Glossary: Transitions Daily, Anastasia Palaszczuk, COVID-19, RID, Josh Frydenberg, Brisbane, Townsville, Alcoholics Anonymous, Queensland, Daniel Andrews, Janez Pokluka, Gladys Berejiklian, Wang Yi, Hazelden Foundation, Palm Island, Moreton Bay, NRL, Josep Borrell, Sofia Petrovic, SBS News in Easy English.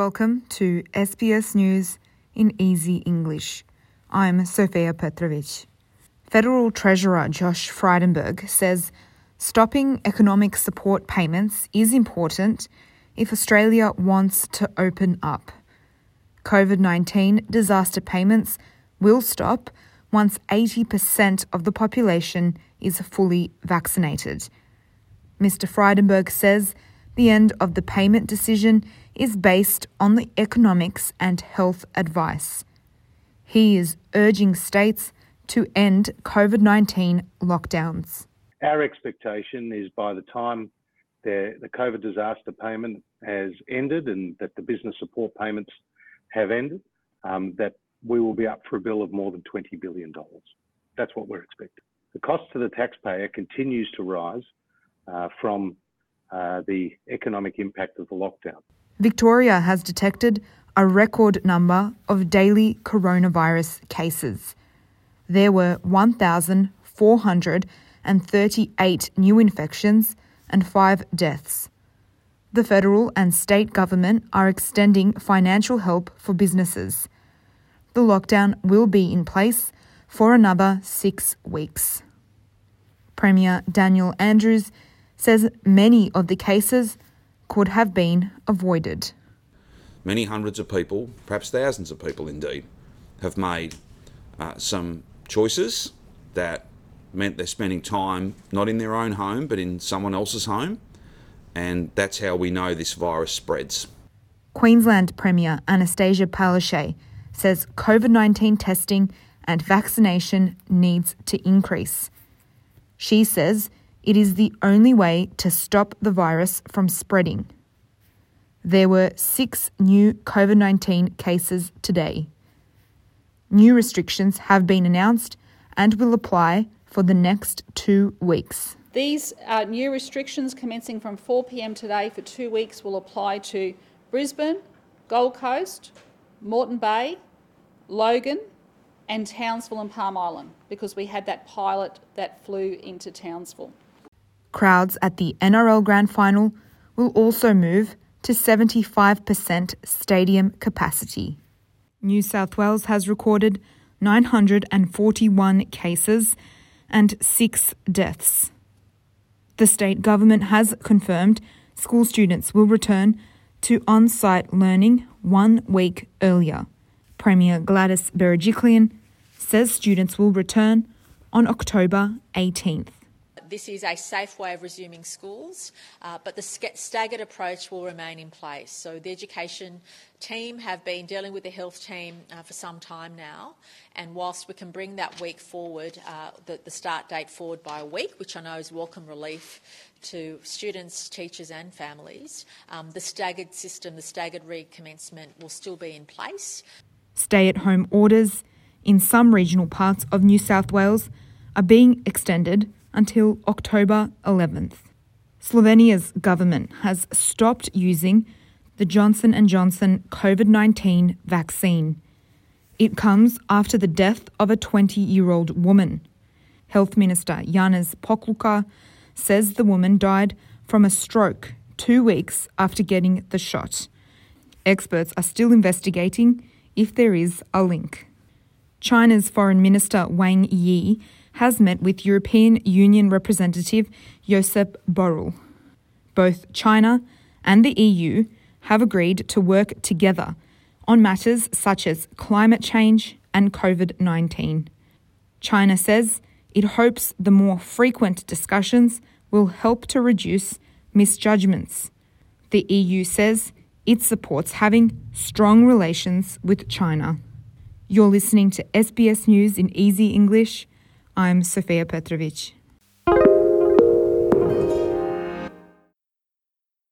welcome to SBS News in Easy English. I'm Sofia Petrovic. Federal Treasurer Josh Frydenberg says stopping economic support payments is important if Australia wants to open up. COVID-19 disaster payments will stop once 80% of the population is fully vaccinated. Mr. Frydenberg says the end of the payment decision is based on the economics and health advice. He is urging states to end COVID-19 lockdowns. Our expectation is by the time the COVID disaster payment has ended and that the business support payments have ended, that we will be up for a bill of more than $20 billion. That's what we're expecting. The cost to the taxpayer continues to rise from the economic impact of the lockdown. Victoria has detected a record number of daily coronavirus cases. There were 1,438 new infections and 5 deaths. The federal and state government are extending financial help for businesses. The lockdown will be in place for another 6 weeks. Premier Daniel Andrews says many of the cases could have been avoided. Many hundreds of people, perhaps thousands of people indeed, have made some choices that meant they're spending time not in their own home but in someone else's home, and that's how we know this virus spreads. Queensland Premier Anastasia Palaszczuk says COVID-19 testing and vaccination needs to increase. She says it is the only way to stop the virus from spreading. There were 6 new COVID-19 cases today. New restrictions have been announced and will apply for the next 2 weeks. These new restrictions commencing from 4 p.m. today for 2 weeks will apply to Brisbane, Gold Coast, Moreton Bay, Logan and Townsville and Palm Island, because we had that pilot that flew into Townsville. Crowds at the NRL Grand Final will also move to 75% stadium capacity. New South Wales has recorded 941 cases and 6 deaths. The state government has confirmed school students will return to on-site learning 1 week earlier. Premier Gladys Berejiklian says students will return on October 18th. This is a safe way of resuming schools, but the staggered approach will remain in place. So the education team have been dealing with the health team for some time now, and whilst we can bring that week forward, the start date forward by a week, which I know is welcome relief to students, teachers and families, the staggered system, the staggered recommencement will still be in place. Stay-at-home orders in some regional parts of New South Wales are being extended until October 11th. Slovenia's government has stopped using the Johnson & Johnson COVID-19 vaccine. It comes after the death of a 20-year-old woman. Health Minister Janez Pokluka says the woman died from a stroke 2 weeks after getting the shot. Experts are still investigating if there is a link. China's Foreign Minister Wang Yi has met with European Union representative Josep Borrell. Both China and the EU have agreed to work together on matters such as climate change and COVID-19. China says it hopes the more frequent discussions will help to reduce misjudgments. The EU says it supports having strong relations with China. You're listening to SBS News in Easy English. I'm Sofia Petrovic.